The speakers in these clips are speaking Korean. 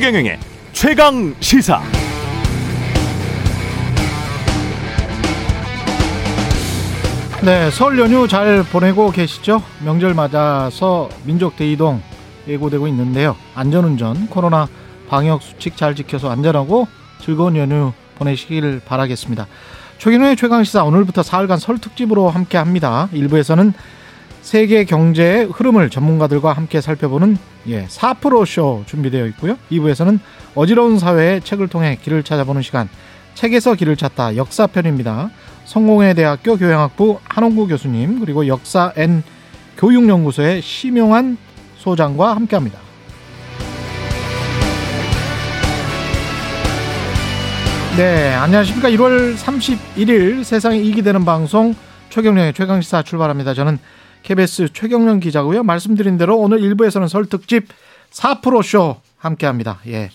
최경영의 최강 시사. 네, 설 연휴 잘 보내고 계시죠? 명절 맞아서 민족 대이동 예고되고 있는데요. 안전운전, 코로나 방역 수칙 잘 지켜서 안전하고 즐거운 연휴 보내시길 바라겠습니다. 최경영의 최강시사, 오늘부터 사흘간 설 특집으로 함께합니다. 1부에서는 세계 경제의 흐름을 전문가들과 함께 살펴보는 4프로쇼 준비되어 있고요. 2부에서는 어지러운 사회의 책을 통해 길을 찾아보는 시간, 책에서 길을 찾다 역사편입니다. 성공회대학교 교양학부 한옥구 교수님, 그리고 역사 앤 교육연구소의 심용한 소장과 함께합니다. 네, 안녕하십니까. 1월 31일 세상이 이기되는 방송 최경영의 최강시사 출발합니다. 저는 KBS 최경영 기자고요. 말씀드린 대로 오늘 1부에서는 설 특집 4프로쇼 함께합니다. 예,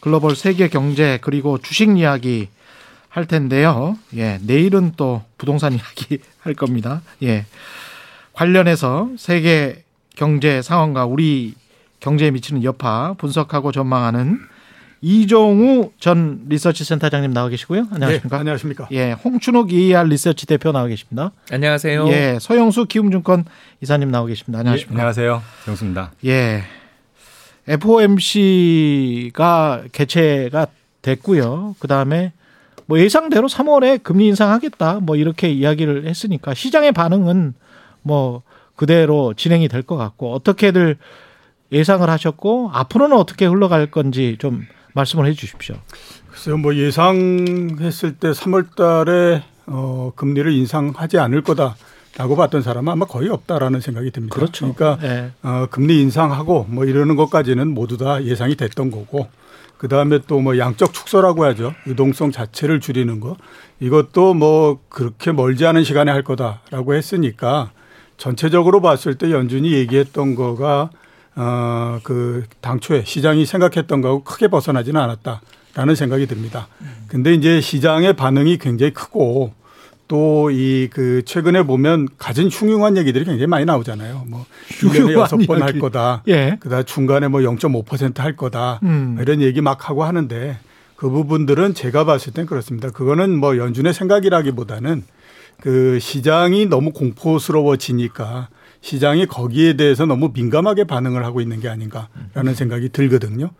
글로벌 세계 경제 그리고 주식 이야기 할 텐데요. 예, 내일은 또 부동산 이야기 할 겁니다. 예, 관련해서 세계 경제 상황과 우리 경제에 미치는 여파 분석하고 전망하는 이종우 전 리서치 센터장님 나와 계시고요. 안녕하십니까? 네, 안녕하십니까? 예, 홍춘욱 ER 리서치 대표 나와 계십니다. 안녕하세요. 예, 서영수 키움증권 이사님 나와 계십니다. 안녕하십니까? 예, 안녕하세요. 정수입니다. 예, FOMC가 개최가 됐고요. 그 다음에 뭐 예상대로 3월에 금리 인상하겠다, 뭐 이렇게 이야기를 했으니까 시장의 반응은 뭐 그대로 진행이 될 것 같고, 어떻게들 예상을 하셨고 앞으로는 어떻게 흘러갈 건지 좀 말씀을 해 주십시오. 글쎄요, 뭐 예상했을 때 3월 달에 금리를 인상하지 않을 거다라고 봤던 사람은 아마 거의 없다라는 생각이 듭니다. 그렇죠. 그러니까 네. 금리 인상하고 뭐 이러는 것까지는 모두 다 예상이 됐던 거고, 그 다음에 또 뭐 양적 축소라고 하죠. 유동성 자체를 줄이는 거. 이것도 뭐 그렇게 멀지 않은 시간에 할 거다라고 했으니까 전체적으로 봤을 때 연준이 얘기했던 거가 그 당초에 시장이 생각했던 거하고 크게 벗어나지는 않았다라는 생각이 듭니다. 근데 이제 시장의 반응이 굉장히 크고, 또 이 그 최근에 보면 가진 흉흉한 얘기들이 굉장히 많이 나오잖아요. 뭐 1년에 6번 할 거다. 예. 그다음 중간에 뭐 0.5% 할 거다. 이런 얘기 막 하고 하는데, 그 부분들은 제가 봤을 땐 그렇습니다. 그거는 뭐 연준의 생각이라기보다는 그 시장이 너무 공포스러워지니까 시장이 거기에 대해서 너무 민감하게 반응을 하고 있는 게 아닌가라는 생각이 들거든요.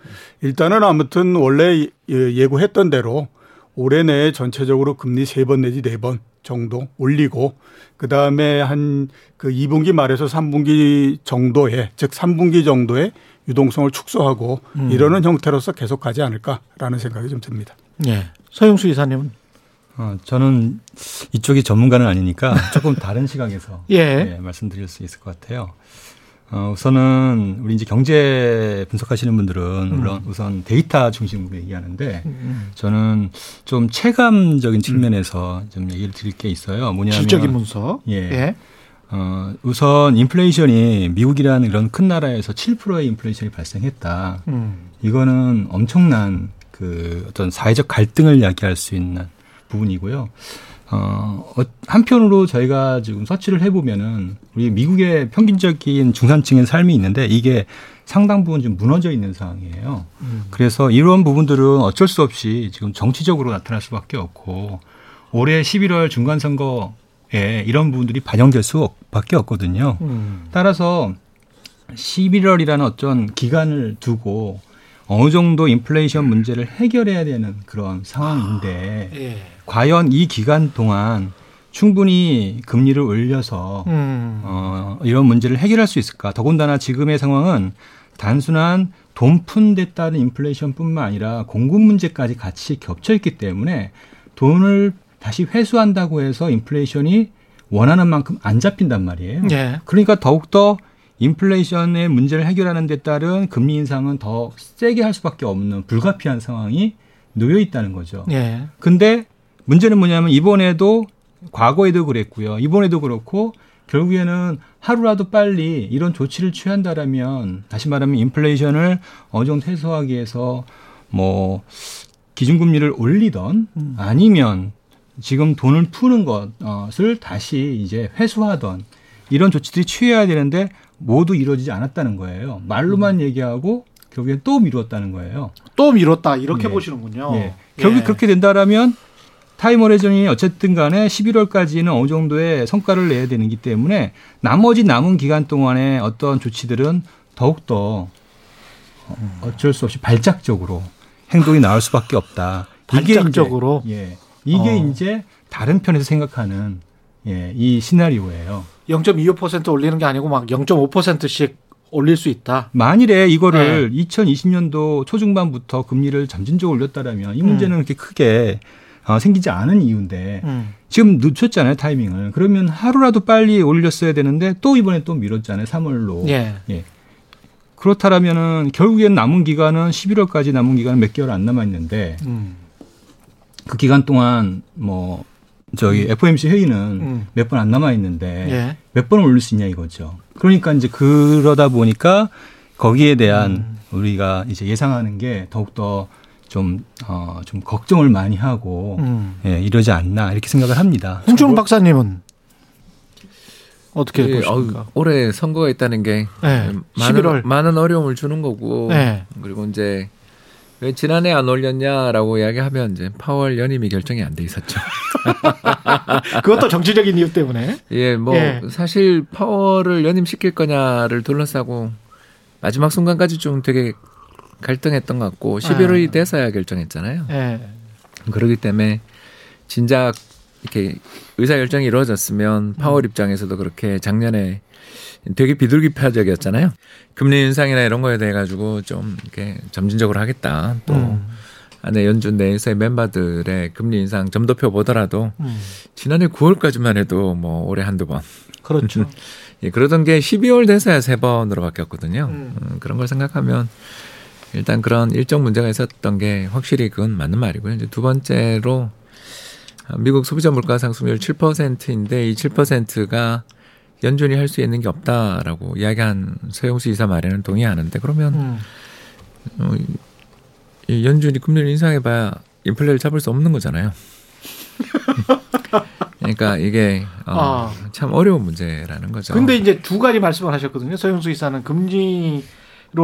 일단은 아무튼 원래 예고했던 대로 올해 내에 전체적으로 금리 3번 내지 4번 정도 올리고, 그다음에 한 그 2분기 말에서 3분기 정도에, 즉 3분기 정도에 유동성을 축소하고 이러는 형태로서 계속 가지 않을까라는 생각이 좀 듭니다. 네. 서영수 이사님은? 저는 이쪽이 전문가는 아니니까 조금 다른 시각에서 예. 예, 말씀드릴 수 있을 것 같아요. 우선은 우리 이제 경제 분석하시는 분들은 물론 우선 데이터 중심으로 얘기하는데, 저는 좀 체감적인 측면에서 좀 얘기를 드릴 게 있어요. 뭐냐면 질적인 분석. 예. 예. 우선 인플레이션이 미국이라는 이런 큰 나라에서 7%의 인플레이션이 발생했다. 이거는 엄청난 그 어떤 사회적 갈등을 이야기할 수 있는 부분이고요. 한편으로 저희가 지금 서치를 해보면은 우리 미국의 평균적인 중산층의 삶이 있는데 이게 상당 부분 좀 무너져 있는 상황이에요. 그래서 이런 부분들은 어쩔 수 없이 지금 정치적으로 나타날 수밖에 없고, 올해 11월 중간선거에 이런 부분들이 반영될 수밖에 없거든요. 따라서 11월이라는 어떤 기간을 두고 어느 정도 인플레이션 문제를 해결해야 되는 그런 상황인데, 예. 과연 이 기간 동안 충분히 금리를 올려서 이런 문제를 해결할 수 있을까? 더군다나 지금의 상황은 단순한 돈 푼데 따른 인플레이션뿐만 아니라 공급 문제까지 같이 겹쳐 있기 때문에 돈을 다시 회수한다고 해서 인플레이션이 원하는 만큼 안 잡힌단 말이에요. 예. 그러니까 더욱더 인플레이션의 문제를 해결하는 데 따른 금리 인상은 더 세게 할 수밖에 없는 불가피한 상황이 놓여 있다는 거죠. 그런데 예. 문제는 뭐냐면 이번에도, 과거에도 그랬고요. 이번에도 그렇고, 결국에는 하루라도 빨리 이런 조치를 취한다라면, 다시 말하면 인플레이션을 어느 정도 해소하기 위해서 뭐 기준금리를 올리던 아니면 지금 돈을 푸는 것을 다시 이제 회수하던 이런 조치들이 취해야 되는데 모두 이루어지지 않았다는 거예요. 말로만 얘기하고 결국엔 또 미뤘다는 거예요. 또 미뤘다 이렇게 네. 보시는군요. 네. 예. 결국 그렇게 된다라면 타임허리즌이 어쨌든 간에 11월까지는 어느 정도의 성과를 내야 되기 때문에 나머지 남은 기간 동안에 어떤 조치들은 더욱더 어쩔 수 없이 발작적으로 행동이 나올 수밖에 없다. 발작적으로? 이게 이제 다른 편에서 생각하는 예, 이 시나리오예요. 0.25% 올리는 게 아니고 막 0.5%씩 올릴 수 있다. 만일에 이거를 2020년도 초중반부터 금리를 점진적으로 올렸다라면 이 문제는 그렇게 크게 생기지 않은 이유인데 지금 늦췄잖아요. 타이밍을. 그러면 하루라도 빨리 올렸어야 되는데 또 이번에 또 미뤘잖아요. 3월로. 예. 예. 그렇다라면은 결국엔 남은 기간은 11월까지 남은 기간은 몇 개월 안 남아 있는데 그 기간 동안 뭐 저기 FOMC 회의는 몇 번 안 남아 있는데 예. 몇 번을 올릴 수 있냐 이거죠. 그러니까 이제 그러다 보니까 거기에 대한 우리가 이제 예상하는 게 더욱더 좀 걱정을 많이 하고 예, 이러지 않나 이렇게 생각을 합니다. 홍준호 박사님은 어떻게 보십니까? 올해 선거가 있다는 게 네, 많은 어려움을 주는 거고 네. 그리고 이제 왜 지난해 안 올렸냐라고 이야기하면 이제 파월 연임이 결정이 안 돼 있었죠. 그것도 정치적인 이유 때문에. 예, 뭐 예. 사실 파월을 연임시킬 거냐를 둘러싸고 마지막 순간까지 좀 되게 갈등했던 것 같고 11월이 돼서야 결정했잖아요. 예. 그렇기 때문에 진작 이렇게 의사결정이 이루어졌으면 파월 입장에서도 그렇게 작년에 되게 비둘기파적이었잖아요. 금리 인상이나 이런 거에 대해 가지고 좀 이렇게 점진적으로 하겠다. 또 안에 연준 내에서의 멤버들의 금리 인상 점도표 보더라도 지난해 9월까지만 해도 뭐 올해 한두 번. 그렇죠. 예, 그러던 게 12월 돼서야 세 번으로 바뀌었거든요. 그런 걸 생각하면 일단 그런 일정 문제가 있었던 게 확실히 그건 맞는 말이고요. 이제 두 번째로 미국 소비자 물가 상승률 7%인데 이 7%가 연준이 할 수 있는 게 없다라고 이야기한 서영수 이사 말에는 동의하는데 그러면 연준이 금리를 인상해봐야 인플레를 잡을 수 없는 거잖아요. 그러니까 이게 참 어려운 문제라는 거죠. 그런데 이제 두 가지 말씀을 하셨거든요. 서영수 이사는 금리로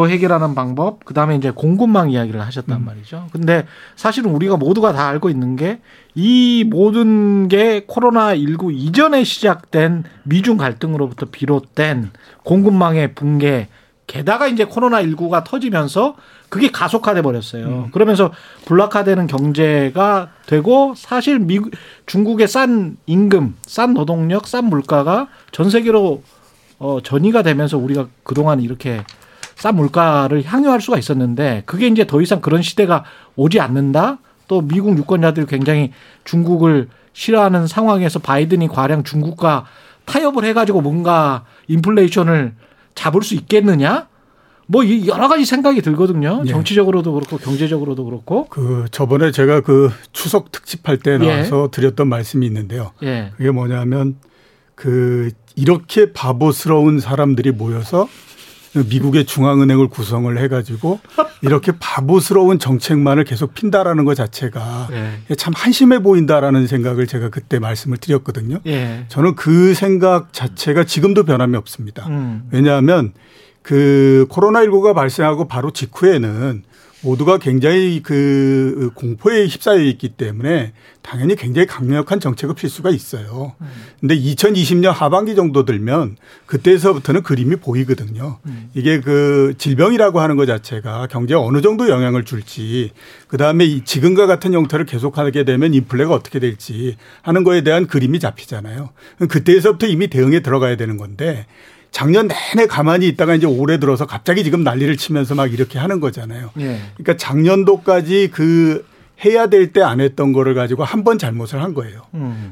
해결하는 방법, 그 다음에 이제 공급망 이야기를 하셨단 말이죠. 근데 사실은 우리가 모두가 다 알고 있는 게 이 모든 게 코로나19 이전에 시작된 미중 갈등으로부터 비롯된 공급망의 붕괴, 게다가 이제 코로나19가 터지면서 그게 가속화돼 버렸어요. 그러면서 불락화되는 경제가 되고 사실 미국, 중국의 싼 임금, 싼 노동력, 싼 물가가 전 세계로 전이가 되면서 우리가 그동안 이렇게 싼 물가를 향유할 수가 있었는데 그게 이제 더 이상 그런 시대가 오지 않는다. 또 미국 유권자들이 굉장히 중국을 싫어하는 상황에서 바이든이 과량 중국과 타협을 해가지고 뭔가 인플레이션을 잡을 수 있겠느냐? 뭐 여러 가지 생각이 들거든요. 예. 정치적으로도 그렇고 경제적으로도 그렇고. 그 저번에 제가 그 추석 특집할 때 나와서 드렸던 말씀이 있는데요. 예. 그게 뭐냐면 그 이렇게 바보스러운 사람들이 모여서 미국의 중앙은행을 구성을 해가지고 이렇게 바보스러운 정책만을 계속 핀다라는 것 자체가 참 한심해 보인다라는 생각을 제가 그때 말씀을 드렸거든요. 예. 저는 그 생각 자체가 지금도 변함이 없습니다. 왜냐하면 그 코로나19가 발생하고 바로 직후에는 모두가 굉장히 그 공포에 휩싸여 있기 때문에 당연히 굉장히 강력한 정책의 필수가 있어요. 그런데 2020년 하반기 정도 들면 그때서부터는 그림이 보이거든요. 이게 그 질병이라고 하는 것 자체가 경제에 어느 정도 영향을 줄지 그다음에 지금과 같은 형태를 계속하게 되면 인플레가 어떻게 될지 하는 거에 대한 그림이 잡히잖아요. 그때서부터 이미 대응에 들어가야 되는 건데 작년 내내 가만히 있다가 이제 올해 들어서 갑자기 지금 난리를 치면서 막 이렇게 하는 거잖아요. 예. 그러니까 작년도까지 그 해야 될 때 안 했던 거를 가지고 한 번 잘못을 한 거예요.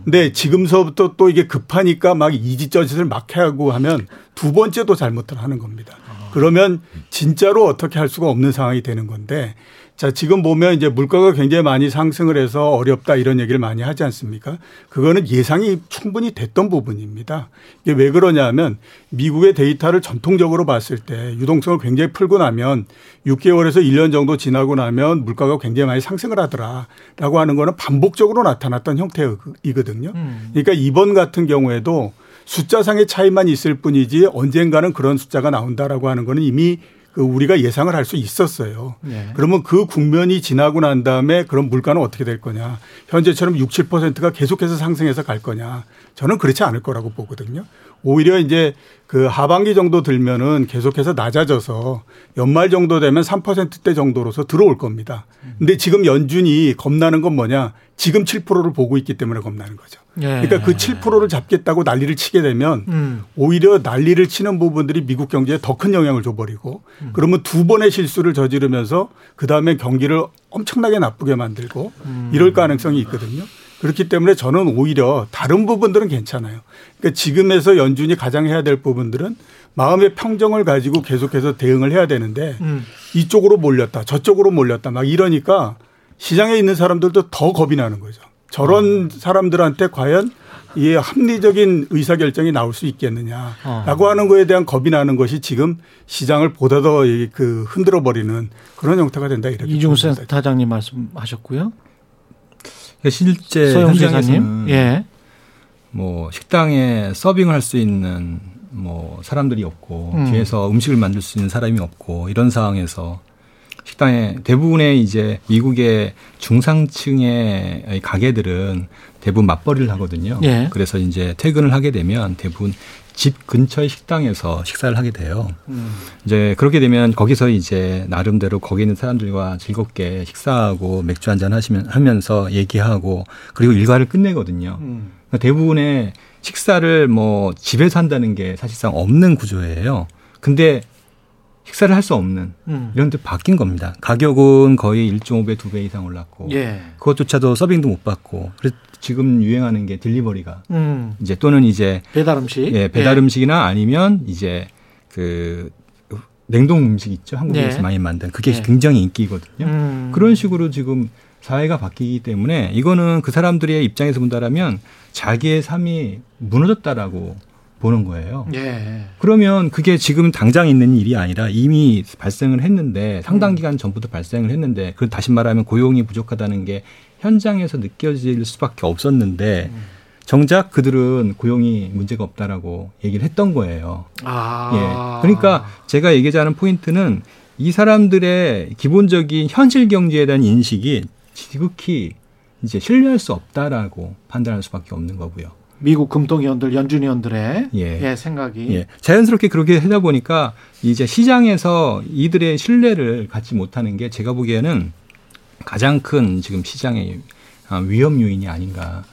근데 지금서부터 또 이게 급하니까 막 이지저짓을 막 하고 하면 두 번째 또 잘못을 하는 겁니다. 그러면 진짜로 어떻게 할 수가 없는 상황이 되는 건데 자, 지금 보면 이제 물가가 굉장히 많이 상승을 해서 어렵다 이런 얘기를 많이 하지 않습니까? 그거는 예상이 충분히 됐던 부분입니다. 이게 왜 그러냐면 미국의 데이터를 전통적으로 봤을 때 유동성을 굉장히 풀고 나면 6개월에서 1년 정도 지나고 나면 물가가 굉장히 많이 상승을 하더라라고 하는 거는 반복적으로 나타났던 형태이거든요. 그러니까 이번 같은 경우에도 숫자상의 차이만 있을 뿐이지 언젠가는 그런 숫자가 나온다라고 하는 거는 이미 그 우리가 예상을 할 수 있었어요. 네. 그러면 그 국면이 지나고 난 다음에 그럼 물가는 어떻게 될 거냐. 현재처럼 6, 7%가 계속해서 상승해서 갈 거냐. 저는 그렇지 않을 거라고 보거든요. 오히려 이제 그 하반기 정도 들면은 계속해서 낮아져서 연말 정도 되면 3%대 정도로서 들어올 겁니다. 근데 지금 연준이 겁나는 건 뭐냐. 지금 7%를 보고 있기 때문에 겁나는 거죠. 예. 그러니까 그 7%를 잡겠다고 난리를 치게 되면 오히려 난리를 치는 부분들이 미국 경제에 더 큰 영향을 줘버리고 그러면 두 번의 실수를 저지르면서 그다음에 경기를 엄청나게 나쁘게 만들고 이럴 가능성이 있거든요. 그렇기 때문에 저는 오히려 다른 부분들은 괜찮아요. 그러니까 지금에서 연준이 가장 해야 될 부분들은 마음의 평정을 가지고 계속해서 대응을 해야 되는데 이쪽으로 몰렸다 저쪽으로 몰렸다 막 이러니까 시장에 있는 사람들도 더 겁이 나는 거죠. 저런 사람들한테 과연 이게 합리적인 의사결정이 나올 수 있겠느냐라고 하는 거에 대한 겁이 나는 것이 지금 시장을 보다 더 그 흔들어버리는 그런 형태가 된다. 이렇게 이종우 센터장님 말씀하셨고요. 실제 현장에서는 예. 뭐 식당에 서빙을 할 수 있는 뭐 사람들이 없고 뒤에서 음식을 만들 수 있는 사람이 없고 이런 상황에서 식당에 대부분의 이제 미국의 중상층의 가게들은 대부분 맞벌이를 하거든요. 예. 그래서 이제 퇴근을 하게 되면 대부분 집 근처의 식당에서 식사를 하게 돼요. 이제 그렇게 되면 거기서 이제 나름대로 거기 있는 사람들과 즐겁게 식사하고 맥주 한잔 하면서 얘기하고 그리고 일과를 끝내거든요. 그러니까 대부분의 식사를 뭐 집에서 한다는 게 사실상 없는 구조예요. 근데 식사를 할 수 없는 이런 데 바뀐 겁니다. 가격은 거의 1.5배, 2배 이상 올랐고 그것조차도 서빙도 못 받고 그래서 지금 유행하는 게 딜리버리가 이제 또는 이제 배달 음식, 예, 배달 음식이나 아니면 이제 그 냉동 음식 있죠. 한국에서 많이 만든 그게 굉장히 인기거든요. 그런 식으로 지금 사회가 바뀌기 때문에 이거는 그 사람들의 입장에서 본다라면 자기의 삶이 무너졌다라고 보는 거예요. 예. 그러면 그게 지금 당장 있는 일이 아니라 이미 발생을 했는데 상당 기간 전부터 발생을 했는데 그 다시 말하면 고용이 부족하다는 게 현장에서 느껴질 수밖에 없었는데 정작 그들은 고용이 문제가 없다라고 얘기를 했던 거예요. 아. 예. 그러니까 제가 얘기하자는 포인트는 이 사람들의 기본적인 현실 경제에 대한 인식이 지극히 이제 신뢰할 수 없다라고 판단할 수밖에 없는 거고요. 미국 금통위원들, 연준위원들의 생각이. 예. 자연스럽게 그렇게 하다 보니까 이제 시장에서 이들의 신뢰를 갖지 못하는 게 제가 보기에는 가장 큰 지금 시장의 위험 요인이 아닌가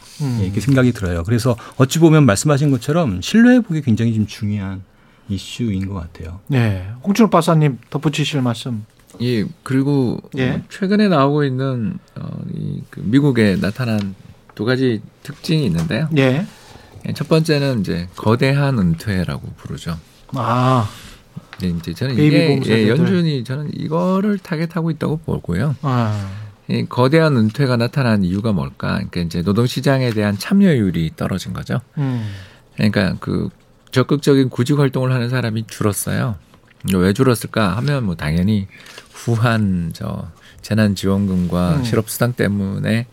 이렇게 생각이 들어요. 그래서 어찌 보면 말씀하신 것처럼 신뢰회복이 굉장히 좀 중요한 이슈인 것 같아요. 네, 홍춘욱 박사님 덧붙이실 말씀. 예, 그리고 최근에 나오고 있는 미국에 나타난 두 가지 특징이 있는데요. 예. 첫 번째는 이제 거대한 은퇴라고 부르죠. 아. 이제 저는 이게 연준이 저는 이거를 타겟하고 있다고 보고요. 아. 이 거대한 은퇴가 나타난 이유가 뭘까? 그러니까 이제 노동 시장에 대한 참여율이 떨어진 거죠. 그러니까 그 적극적인 구직 활동을 하는 사람이 줄었어요. 왜 줄었을까? 하면 뭐 당연히 후한 재난 지원금과 실업수당 때문에.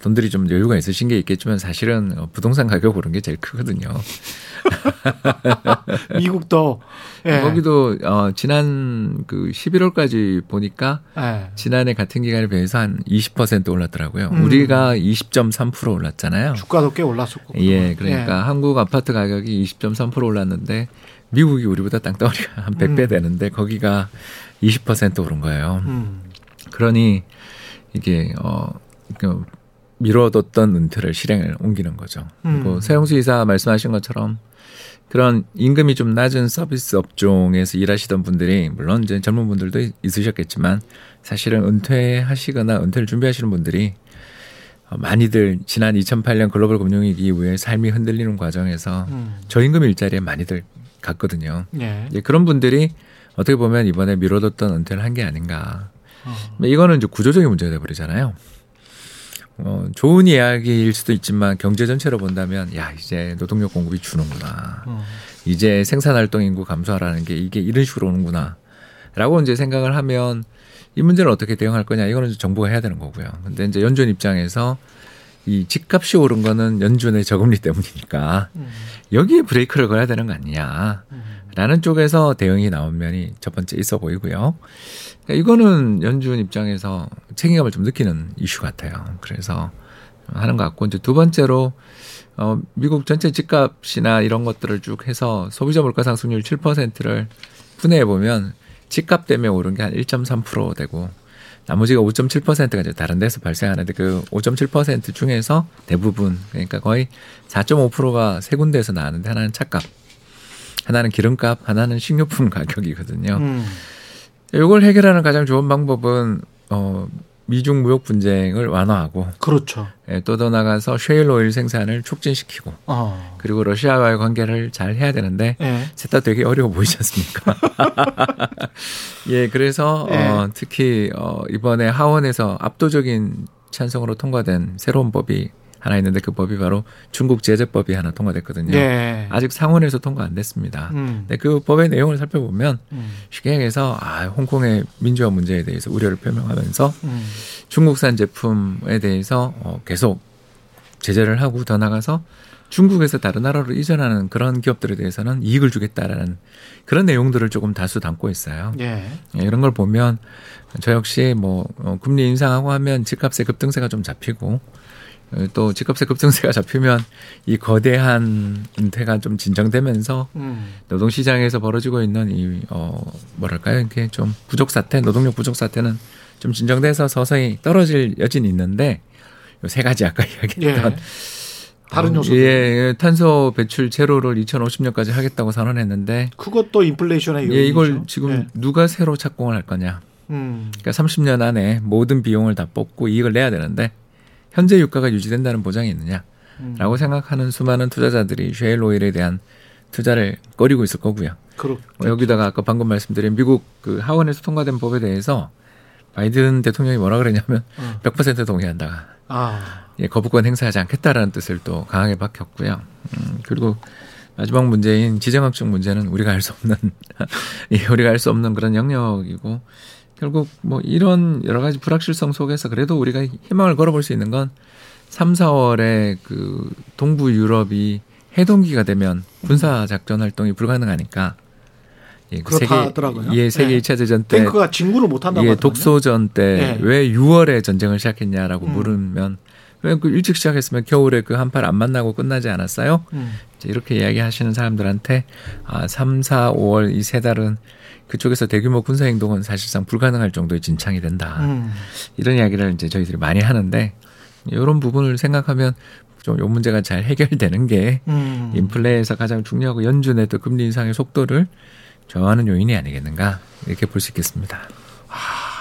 돈들이 좀 여유가 있으신 게 있겠지만 사실은 부동산 가격 오른 게 제일 크거든요. 미국도. 예. 거기도 지난 그 11월까지 보니까 지난해 같은 기간에 비해서 한 20% 올랐더라고요. 우리가 20.3% 올랐잖아요. 주가도 꽤 올랐었고. 예, 그러니까 한국 아파트 가격이 20.3% 올랐는데 미국이 우리보다 땅덩어리가 한 100배 되는데 거기가 20% 오른 거예요. 그러니 이게 미뤄뒀던 은퇴를 실행을 옮기는 거죠. 그리고 서영수 이사 말씀하신 것처럼 그런 임금이 좀 낮은 서비스 업종에서 일하시던 분들이 물론 이제 젊은 분들도 있으셨겠지만 사실은 은퇴하시거나 은퇴를 준비하시는 분들이 많이들 지난 2008년 글로벌 금융위기 이후에 삶이 흔들리는 과정에서 저임금 일자리에 많이들 갔거든요. 네. 그런 분들이 어떻게 보면 이번에 미뤄뒀던 은퇴를 한 게 아닌가. 이거는 이제 구조적인 문제가 되어버리잖아요. 좋은 이야기일 수도 있지만 경제 전체로 본다면 이제 노동력 공급이 주는구나. 이제 생산활동 인구 감소하라는 게 이게 이런 식으로 오는구나. 라고 이제 생각을 하면 이 문제를 어떻게 대응할 거냐. 이거는 정부가 해야 되는 거고요. 근데 이제 연준 입장에서 이 집값이 오른 거는 연준의 저금리 때문이니까 여기에 브레이크를 걸어야 되는 거 아니냐라는 쪽에서 대응이 나온 면이 첫 번째 있어 보이고요. 그러니까 이거는 연준 입장에서 책임감을 좀 느끼는 이슈 같아요. 그래서 하는 것 같고, 이제 두 번째로 미국 전체 집값이나 이런 것들을 쭉 해서 소비자 물가 상승률 7%를 분해해 보면 집값 때문에 오른 게 한 1.3% 되고 나머지가 5.7%가 이제 다른 데서 발생하는데, 그 5.7% 중에서 대부분, 그러니까 거의 4.5%가 세 군데에서 나왔는데 하나는 차값, 하나는 기름값, 하나는 식료품 가격이거든요. 이걸 해결하는 가장 좋은 방법은 미중 무역 분쟁을 완화하고, 그렇죠. 예, 또 더 나가서 셰일 오일 생산을 촉진시키고, 그리고 러시아와의 관계를 잘 해야 되는데 셋 다 되게 어려워 보이지 않습니까? 예, 그래서 특히 이번에 하원에서 압도적인 찬성으로 통과된 새로운 법이 하나 있는데, 그 법이 바로 중국 제재법이 하나 통과됐거든요. 예. 아직 상원에서 통과 안 됐습니다. 근데 그 법의 내용을 살펴보면 쉽게 얘기해서 홍콩의 민주화 문제에 대해서 우려를 표명하면서 중국산 제품에 대해서 계속 제재를 하고, 더 나가서 중국에서 다른 나라로 이전하는 그런 기업들에 대해서는 이익을 주겠다라는 그런 내용들을 조금 다수 담고 있어요. 예. 이런 걸 보면 저 역시 뭐 금리 인상하고 하면 집값의 급등세가 좀 잡히고, 또 집값의 급등세가 잡히면 이 거대한 은퇴가 좀 진정되면서 노동시장에서 벌어지고 있는 이 뭐랄까요, 이렇게 좀 부족 사태, 노동력 부족 사태는 좀 진정돼서 서서히 떨어질 여지는 있는데, 요 세 가지 아까 이야기했던 다른 요소들, 예, 탄소 배출 제로를 2050년까지 하겠다고 선언했는데 그것도 인플레이션의 요인이죠. 예, 이걸 지금 누가 새로 착공을 할 거냐. 그러니까 30년 안에 모든 비용을 다 뽑고 이익을 내야 되는데 현재 유가가 유지된다는 보장이 있느냐라고 생각하는 수많은 투자자들이 셰일 오일에 대한 투자를 꺼리고 있을 거고요. 여기다가 아까 방금 말씀드린 미국 그 하원에서 통과된 법에 대해서 바이든 대통령이 뭐라 그랬냐면 100% 동의한다. 예, 거부권 행사하지 않겠다라는 뜻을 또 강하게 밝혔고요. 그리고 마지막 문제인 지정학적 문제는 우리가 알 수 없는 예, 우리가 알 수 없는 그런 영역이고, 결국 뭐 이런 여러 가지 불확실성 속에서 그래도 우리가 희망을 걸어볼 수 있는 건 3, 4월에 그 동부 유럽이 해동기가 되면 군사 작전 활동이 불가능하니까, 예, 그렇다더라고요. 예, 세계 2차 대전 때 탱크가 진군을 못 한다고, 예, 독소전 때 왜 6월에 전쟁을 시작했냐라고 물으면, 왜 그 일찍 시작했으면 겨울에 그 한파를 안 만나고 끝나지 않았어요? 이렇게 이야기하시는 사람들한테 3, 4, 5월 이 세 달은 그쪽에서 대규모 군사 행동은 사실상 불가능할 정도의 진창이 된다. 이런 이야기를 이제 저희들이 많이 하는데, 이런 부분을 생각하면 좀 이 문제가 잘 해결되는 게 인플레에서 가장 중요하고 연준의 또 금리 인상의 속도를 저하는 요인이 아니겠는가, 이렇게 볼 수 있겠습니다.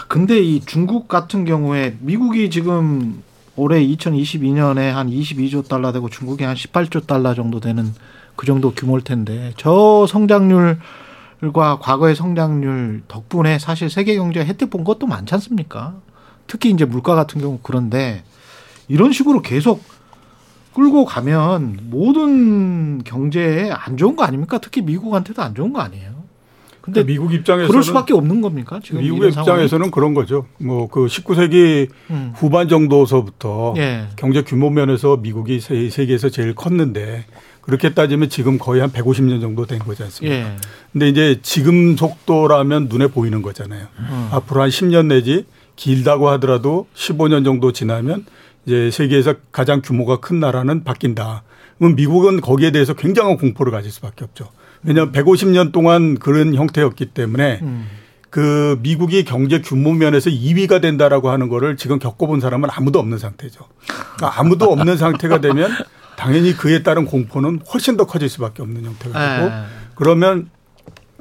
근데 이 중국 같은 경우에 미국이 지금 올해 2022년에 한 22조 달러 되고 중국이 한 18조 달러 정도 되는 그 정도 규모일 텐데, 저 성장률과 과거의 성장률 덕분에 사실 세계 경제에 혜택 본 것도 많지 않습니까? 특히 이제 물가 같은 경우. 그런데 이런 식으로 계속 끌고 가면 모든 경제에 안 좋은 거 아닙니까? 특히 미국한테도 안 좋은 거 아니에요? 근데 그러니까 미국 입장에서는 그럴 수밖에 없는 겁니까? 지금 미국 입장에서는 상황이? 그런 거죠. 뭐 그 19세기 후반 정도서부터 경제 규모 면에서 미국이 세계에서 제일 컸는데, 그렇게 따지면 지금 거의 한 150년 정도 된 거지 않습니까? 근데 이제 지금 속도라면 눈에 보이는 거잖아요. 앞으로 한 10년 내지 길다고 하더라도 15년 정도 지나면 이제 세계에서 가장 규모가 큰 나라는 바뀐다. 그럼 미국은 거기에 대해서 굉장한 공포를 가질 수밖에 없죠. 왜냐하면 150년 동안 그런 형태였기 때문에 그 미국이 경제 규모 면에서 2위가 된다라고 하는 거를 지금 겪어본 사람은 아무도 없는 상태죠. 그러니까 아무도 없는 상태가 되면 당연히 그에 따른 공포는 훨씬 더 커질 수밖에 없는 형태가 되고, 그러면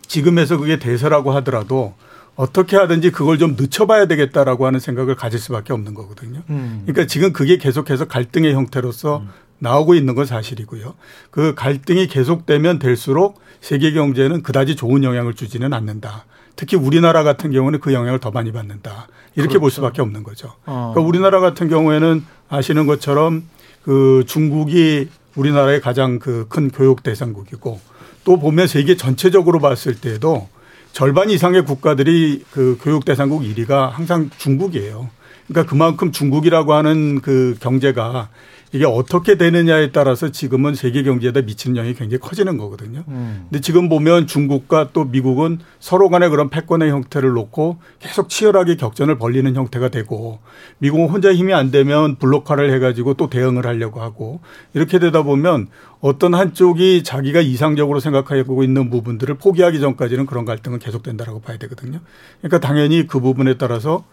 지금에서 그게 대세라고 하더라도 어떻게 하든지 그걸 좀 늦춰봐야 되겠다라고 하는 생각을 가질 수밖에 없는 거거든요. 그러니까 지금 그게 계속해서 갈등의 형태로서 나오고 있는 건 사실이고요. 그 갈등이 계속되면 될수록 세계 경제는 그다지 좋은 영향을 주지는 않는다. 특히 우리나라 같은 경우는 그 영향을 더 많이 받는다. 이렇게 볼 수밖에 없는 거죠. 그러니까 우리나라 같은 경우에는 아시는 것처럼 그 중국이 우리나라의 가장 그 큰 교육 대상국이고, 또 보면 세계 전체적으로 봤을 때도 절반 이상의 국가들이 그 교육 대상국 1위가 항상 중국이에요. 그러니까 그만큼 중국이라고 하는 그 경제가 이게 어떻게 되느냐에 따라서 지금은 세계 경제에다 미치는 영향이 굉장히 커지는 거거든요. 근데 지금 보면 중국과 또 미국은 서로 간에 그런 패권의 형태를 놓고 계속 치열하게 격전을 벌리는 형태가 되고, 미국은 혼자 힘이 안 되면 블록화를 해가지고 또 대응을 하려고 하고, 이렇게 되다 보면 어떤 한쪽이 자기가 이상적으로 생각하고 있는 부분들을 포기하기 전까지는 그런 갈등은 계속된다라고 봐야 되거든요. 그러니까 당연히 그 부분에 따라서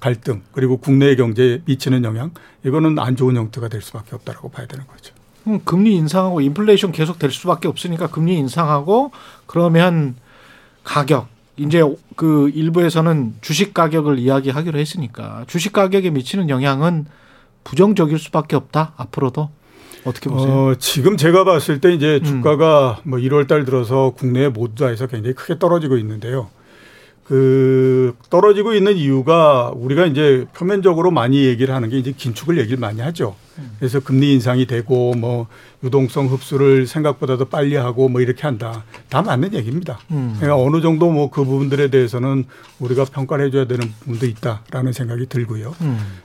갈등, 그리고 국내 경제에 미치는 영향, 이거는 안 좋은 형태가 될 수밖에 없다라고 봐야 되는 거죠. 금리 인상하고 인플레이션 계속 될 수밖에 없으니까 금리 인상하고, 그러면 가격, 이제 그 일부에서는 주식 가격을 이야기하기로 했으니까 주식 가격에 미치는 영향은 부정적일 수밖에 없다, 앞으로도. 어떻게 보세요? 지금 제가 봤을 때 이제 주가가 뭐 1월 달 들어서 국내 모두 다에서 굉장히 크게 떨어지고 있는데요. 그 떨어지고 있는 이유가 우리가 이제 표면적으로 많이 얘기를 하는 게 이제 긴축을 얘기를 많이 하죠. 그래서 금리 인상이 되고 뭐 유동성 흡수를 생각보다도 빨리 하고 뭐 이렇게 한다. 다 맞는 얘기입니다. 그러니까 어느 정도 뭐 그 부분들에 대해서는 우리가 평가를 해줘야 되는 부분도 있다라는 생각이 들고요.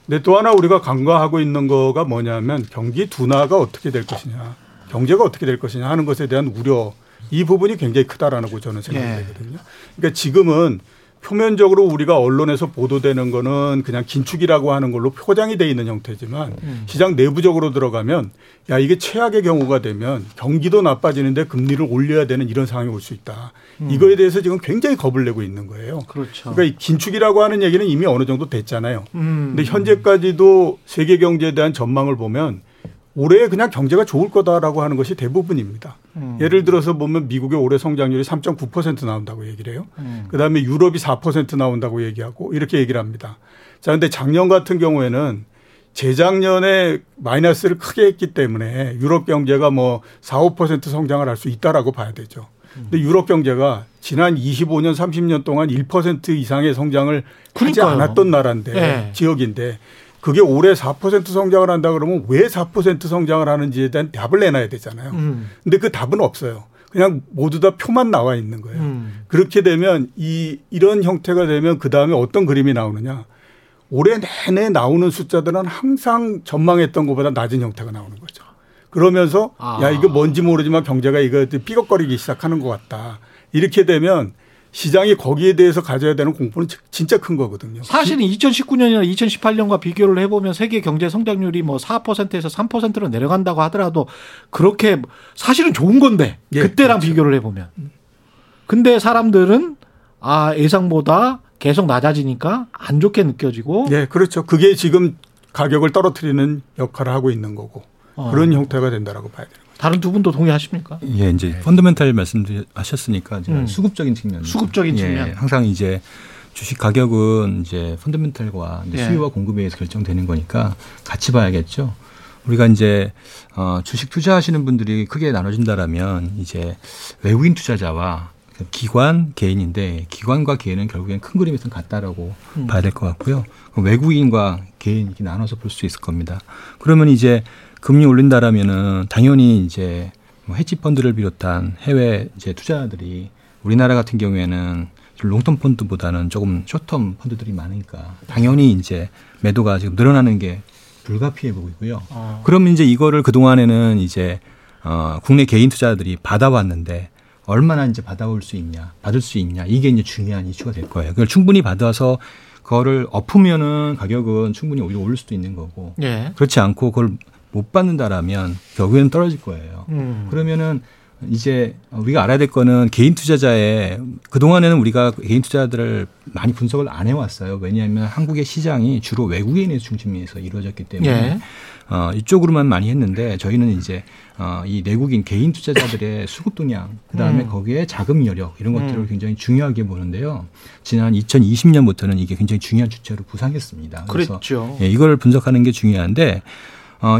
근데 또 하나 우리가 간과하고 있는 거가 뭐냐면 경기 둔화가 어떻게 될 것이냐, 경제가 어떻게 될 것이냐 하는 것에 대한 우려, 이 부분이 굉장히 크다라는 거 저는 생각이 되거든요. 그러니까 지금은 표면적으로 우리가 언론에서 보도되는 거는 그냥 긴축이라고 하는 걸로 포장이 돼 있는 형태지만, 시장 내부적으로 들어가면 야, 이게 최악의 경우가 되면 경기도 나빠지는데 금리를 올려야 되는 이런 상황이 올 수 있다. 이거에 대해서 지금 굉장히 겁을 내고 있는 거예요. 그렇죠. 그러니까 이 긴축이라고 하는 얘기는 이미 어느 정도 됐잖아요. 근데 현재까지도 세계 경제에 대한 전망을 보면 올해 그냥 경제가 좋을 거다라고 하는 것이 대부분입니다. 예를 들어서 보면 미국의 올해 성장률이 3.9% 나온다고 얘기를 해요. 그다음에 유럽이 4% 나온다고 얘기하고 이렇게 얘기를 합니다. 자, 근데 작년 같은 경우에는 재작년에 마이너스를 크게 했기 때문에 유럽 경제가 뭐 4, 5% 성장을 할 수 있다라고 봐야 되죠. 근데 유럽 경제가 지난 25년, 30년 동안 1% 이상의 성장을 그러니까요. 하지 않았던 나라인데, 네. 지역인데 그게 올해 4% 성장을 한다 그러면 왜 4% 성장을 하는지에 대한 답을 내놔야 되잖아요. 근데 그 답은 없어요. 그냥 모두 다 표만 나와 있는 거예요. 그렇게 되면 이런 형태가 되면 그다음에 어떤 그림이 나오느냐. 올해 내내 나오는 숫자들은 항상 전망했던 것보다 낮은 형태가 나오는 거죠. 그러면서 야, 이거 뭔지 모르지만 경제가 이거 삐걱거리기 시작하는 것 같다. 이렇게 되면 시장이 거기에 대해서 가져야 되는 공포는 진짜 큰 거거든요. 사실은 2019년이나 2018년과 비교를 해보면 세계 경제 성장률이 뭐 4%에서 3%로 내려간다고 하더라도 그렇게 사실은 좋은 건데, 예, 그때랑 그렇죠. 비교를 해보면. 근데 사람들은 예상보다 계속 낮아지니까 안 좋게 느껴지고. 예, 그렇죠. 그게 지금 가격을 떨어뜨리는 역할을 하고 있는 거고. 그런 형태가 된다라고 봐야 돼요. 다른 두 분도 동의하십니까? 예, 이제 펀더멘탈 말씀하셨으니까 이제 수급적인 측면. 예, 항상 이제 주식 가격은 이제 펀더멘탈과 이제 수요와 공급에 의해서 결정되는 거니까 같이 봐야겠죠. 우리가 이제 주식 투자하시는 분들이 크게 나눠진다라면 이제 외국인 투자자와 기관, 개인인데, 기관과 개인은 결국엔 큰 그림에서는 같다라고 봐야 될 것 같고요. 외국인과 개인 이렇게 나눠서 볼 수 있을 겁니다. 그러면 이제 금리 올린다라면은 당연히 이제 뭐 헤지 펀드를 비롯한 해외 이제 투자자들이, 우리나라 같은 경우에는 롱텀 펀드보다는 조금 숏텀 펀드들이 많으니까 당연히 이제 매도가 지금 늘어나는 게 불가피해 보이고요. 그럼 이제 이거를 그동안에는 이제 국내 개인 투자자들이 받아왔는데 얼마나 이제 받을 수 있냐, 이게 이제 중요한 이슈가 될 거예요. 그걸 충분히 받아서 그거를 엎으면은 가격은 충분히 오히려 올릴 수도 있는 거고, 예. 그렇지 않고 그걸 못 받는다라면 결국에는 떨어질 거예요. 그러면은 이제 우리가 알아야 될 거는 개인 투자자의, 그동안에는 우리가 개인 투자들을 많이 분석을 안 해왔어요. 왜냐하면 한국의 시장이 주로 외국인의 중심에서 이루어졌기 때문에, 예. 이쪽으로만 많이 했는데, 저희는 이제 이 내국인 개인 투자자들의 수급 동향, 그다음에 거기에 자금 여력, 이런 것들을 굉장히 중요하게 보는데요. 지난 2020년부터는 이게 굉장히 중요한 주체로 부상했습니다. 그래서 그렇죠. 예, 이걸 분석하는 게 중요한데,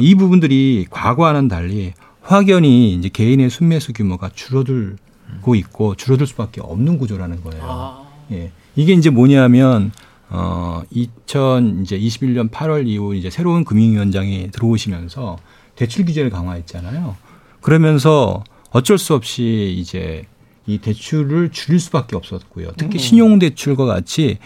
이 부분들이 과거와는 달리 확연히 이제 개인의 순매수 규모가 줄어들고 있고, 줄어들 수밖에 없는 구조라는 거예요. 예. 이게 이제 뭐냐면 2021년 8월 이후 이제 새로운 금융위원장이 들어오시면서 대출 규제를 강화했잖아요. 그러면서 어쩔 수 없이 이제 이 대출을 줄일 수밖에 없었고요. 특히 신용대출과 같이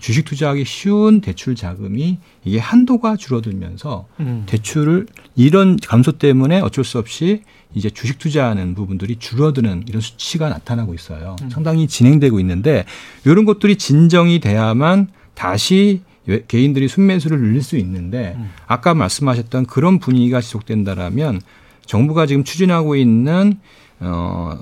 주식 투자하기 쉬운 대출 자금이 이게 한도가 줄어들면서 대출을 이런 감소 때문에 어쩔 수 없이 이제 주식 투자하는 부분들이 줄어드는 이런 수치가 나타나고 있어요. 상당히 진행되고 있는데 이런 것들이 진정이 돼야만 다시 개인들이 순매수를 늘릴 수 있는데 아까 말씀하셨던 그런 분위기가 지속된다라면 정부가 지금 추진하고 있는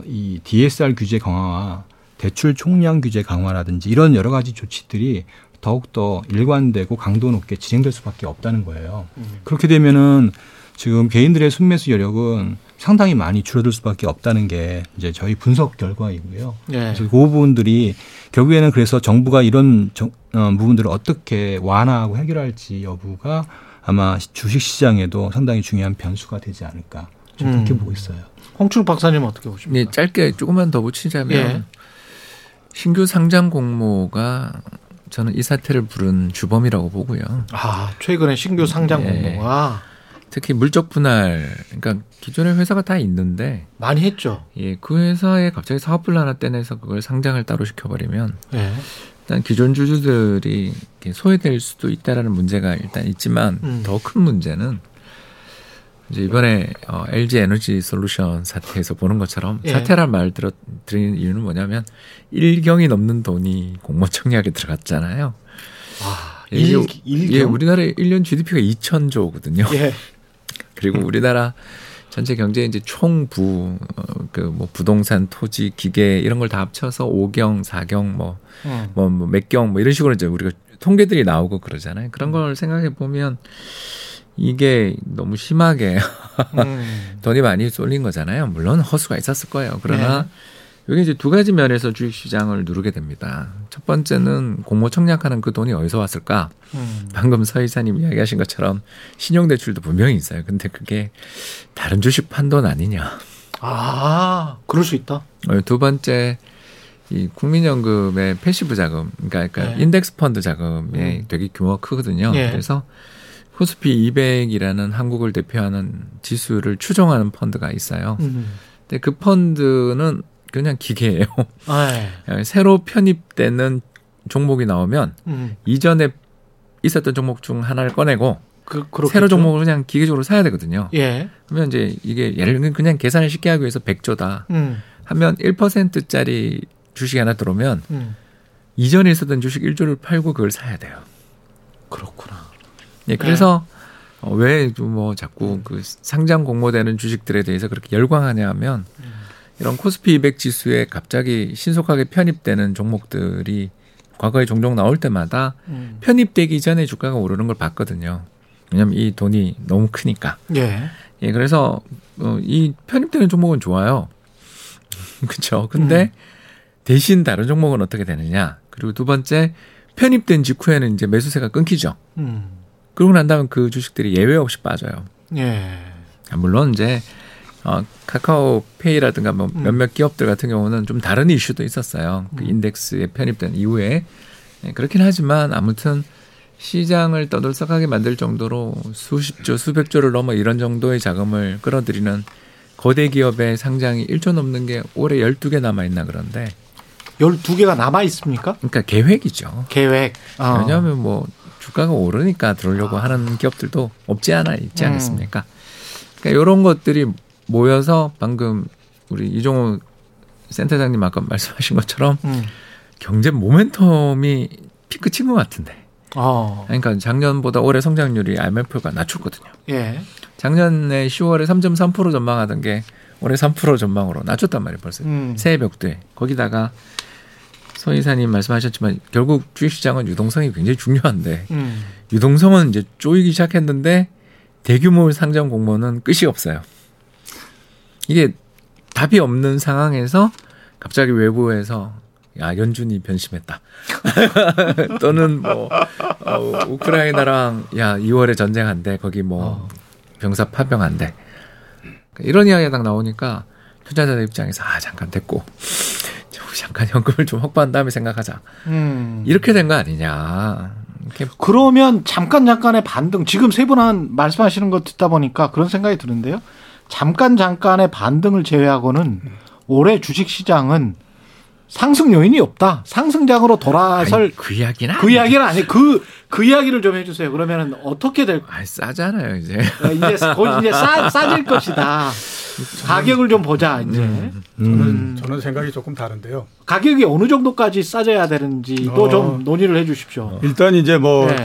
이 DSR 규제 강화와 대출 총량 규제 강화라든지 이런 여러 가지 조치들이 더욱더 일관되고 강도 높게 진행될 수밖에 없다는 거예요. 그렇게 되면은 지금 개인들의 순매수 여력은 상당히 많이 줄어들 수밖에 없다는 게 이제 저희 분석 결과이고요. 네. 그래서 그 부분들이 결국에는 그래서 정부가 이런 부분들을 어떻게 완화하고 해결할지 여부가 아마 주식시장에도 상당히 중요한 변수가 되지 않을까 저는 그렇게 보고 있어요. 홍춘욱 박사님 어떻게 보십니까? 네, 짧게 조금만 더 붙이자면 예. 신규 상장 공모가 저는 이 사태를 부른 주범이라고 보고요. 아, 최근에 신규 상장 공모가 특히 물적 분할, 그러니까 기존의 회사가 다 있는데 많이 했죠. 예, 그 회사에 갑자기 사업을 하나 떼내서 그걸 상장을 따로 시켜버리면 예. 일단 기존 주주들이 소외될 수도 있다라는 문제가 일단 있지만 더 큰 문제는 이제 이번에 LG 에너지 솔루션 사태에서 보는 것처럼 예. 사태란 말 드린 이유는 뭐냐면 1경이 넘는 돈이 공모 청약에 들어갔잖아요. 와, 예, 우리나라의 1년 GDP가 2000조거든요. 예. 그리고 우리나라 전체 경제 이제 총부 그 뭐 부동산, 토지, 기계 이런 걸 다 합쳐서 5경, 4경 뭐 몇 경 뭐 이런 식으로 이제 우리가 통계들이 나오고 그러잖아요. 그런 걸 생각해 보면 이게 너무 심하게 돈이 많이 쏠린 거잖아요. 물론 허수가 있었을 거예요. 그러나 네. 이게 이제 두 가지 면에서 주식시장을 누르게 됩니다. 첫 번째는 공모 청약하는 그 돈이 어디서 왔을까? 방금 서 이사님 이야기하신 것처럼 신용대출도 분명히 있어요. 근데 그게 다른 주식 판돈 아니냐? 아, 그럴 수 있다. 두 번째. 이 국민연금의 패시브 자금, 그러니까 네. 인덱스 펀드 자금이 되게 규모가 크거든요. 네. 그래서 코스피 200이라는 한국을 대표하는 지수를 추종하는 펀드가 있어요. 근데 그 펀드는 그냥 기계예요. 새로 편입되는 종목이 나오면 이전에 있었던 종목 중 하나를 꺼내고 새로 종목을 그냥 기계적으로 사야 되거든요. 예. 그러면 이제 이게 예를 들면 그냥 계산을 쉽게 하기 위해서 100조다 하면 1%짜리 주식이 하나 들어오면 이전에 있었던 주식 1조를 팔고 그걸 사야 돼요. 그렇구나. 예, 그래서 왜 뭐 자꾸 그 상장 공모되는 주식들에 대해서 그렇게 열광하냐 하면 이런 코스피 200 지수에 갑자기 신속하게 편입되는 종목들이 과거에 종종 나올 때마다 편입되기 전에 주가가 오르는 걸 봤거든요. 왜냐하면 이 돈이 너무 크니까. 예. 예, 그래서 이 편입되는 종목은 좋아요. 그렇죠. 근데 대신 다른 종목은 어떻게 되느냐. 그리고 두 번째 편입된 직후에는 이제 매수세가 끊기죠. 그러고 난 다음에 그 주식들이 예외 없이 빠져요. 예. 물론 이제 카카오페이라든가 뭐 몇몇 기업들 같은 경우는 좀 다른 이슈도 있었어요. 그 인덱스에 편입된 이후에. 네, 그렇긴 하지만 아무튼 시장을 떠들썩하게 만들 정도로 수십조 수백조를 넘어 이런 정도의 자금을 끌어들이는 거대 기업의 상장이 1조 넘는 게 올해 12개 남아있나 그런데. 12개가 남아있습니까? 그러니까 계획이죠. 계획. 왜냐하면 뭐 주가가 오르니까 들으려고 하는 기업들도 없지 않아 있지 않겠습니까? 그러니까 이런 것들이 모여서 방금 우리 이종우 센터장님 아까 말씀하신 것처럼 경제 모멘텀이 피크 친 것 같은데. 그러니까 작년보다 올해 성장률이 IMF가 낮췄거든요. 예. 작년에 10월에 3.3% 전망하던 게 올해 3% 전망으로 낮췄단 말이에요. 벌써 새해 벽두에. 거기다가 서 이사님 말씀하셨지만 결국 주식시장은 유동성이 굉장히 중요한데 유동성은 이제 쪼이기 시작했는데 대규모 상장 공모는 끝이 없어요. 이게 답이 없는 상황에서 갑자기 외부에서 야, 연준이 변심했다. 또는 뭐 우크라이나랑 야 2월에 전쟁한대 거기 뭐 병사 파병한대 이런 이야기가 딱 나오니까 투자자들 입장에서 아 잠깐 됐고 잠깐 현금을 좀 확보한 다음에 생각하자. 이렇게 된 거 아니냐. 그러면 잠깐의 반등. 지금 세 분 말씀하시는 거 듣다 보니까 그런 생각이 드는데요. 잠깐의 반등을 제외하고는 올해 주식시장은 상승 요인이 없다. 상승장으로 돌아설 아니, 그 이야기는 아니 그 이야기를 좀 해주세요. 그러면은 어떻게 될? 아 싸잖아요 이제. 이제 싸질 것이다. 가격을 좀 보자 이제. 저는 생각이 조금 다른데요. 가격이 어느 정도까지 싸져야 되는지도 좀 논의를 해주십시오. 일단 이제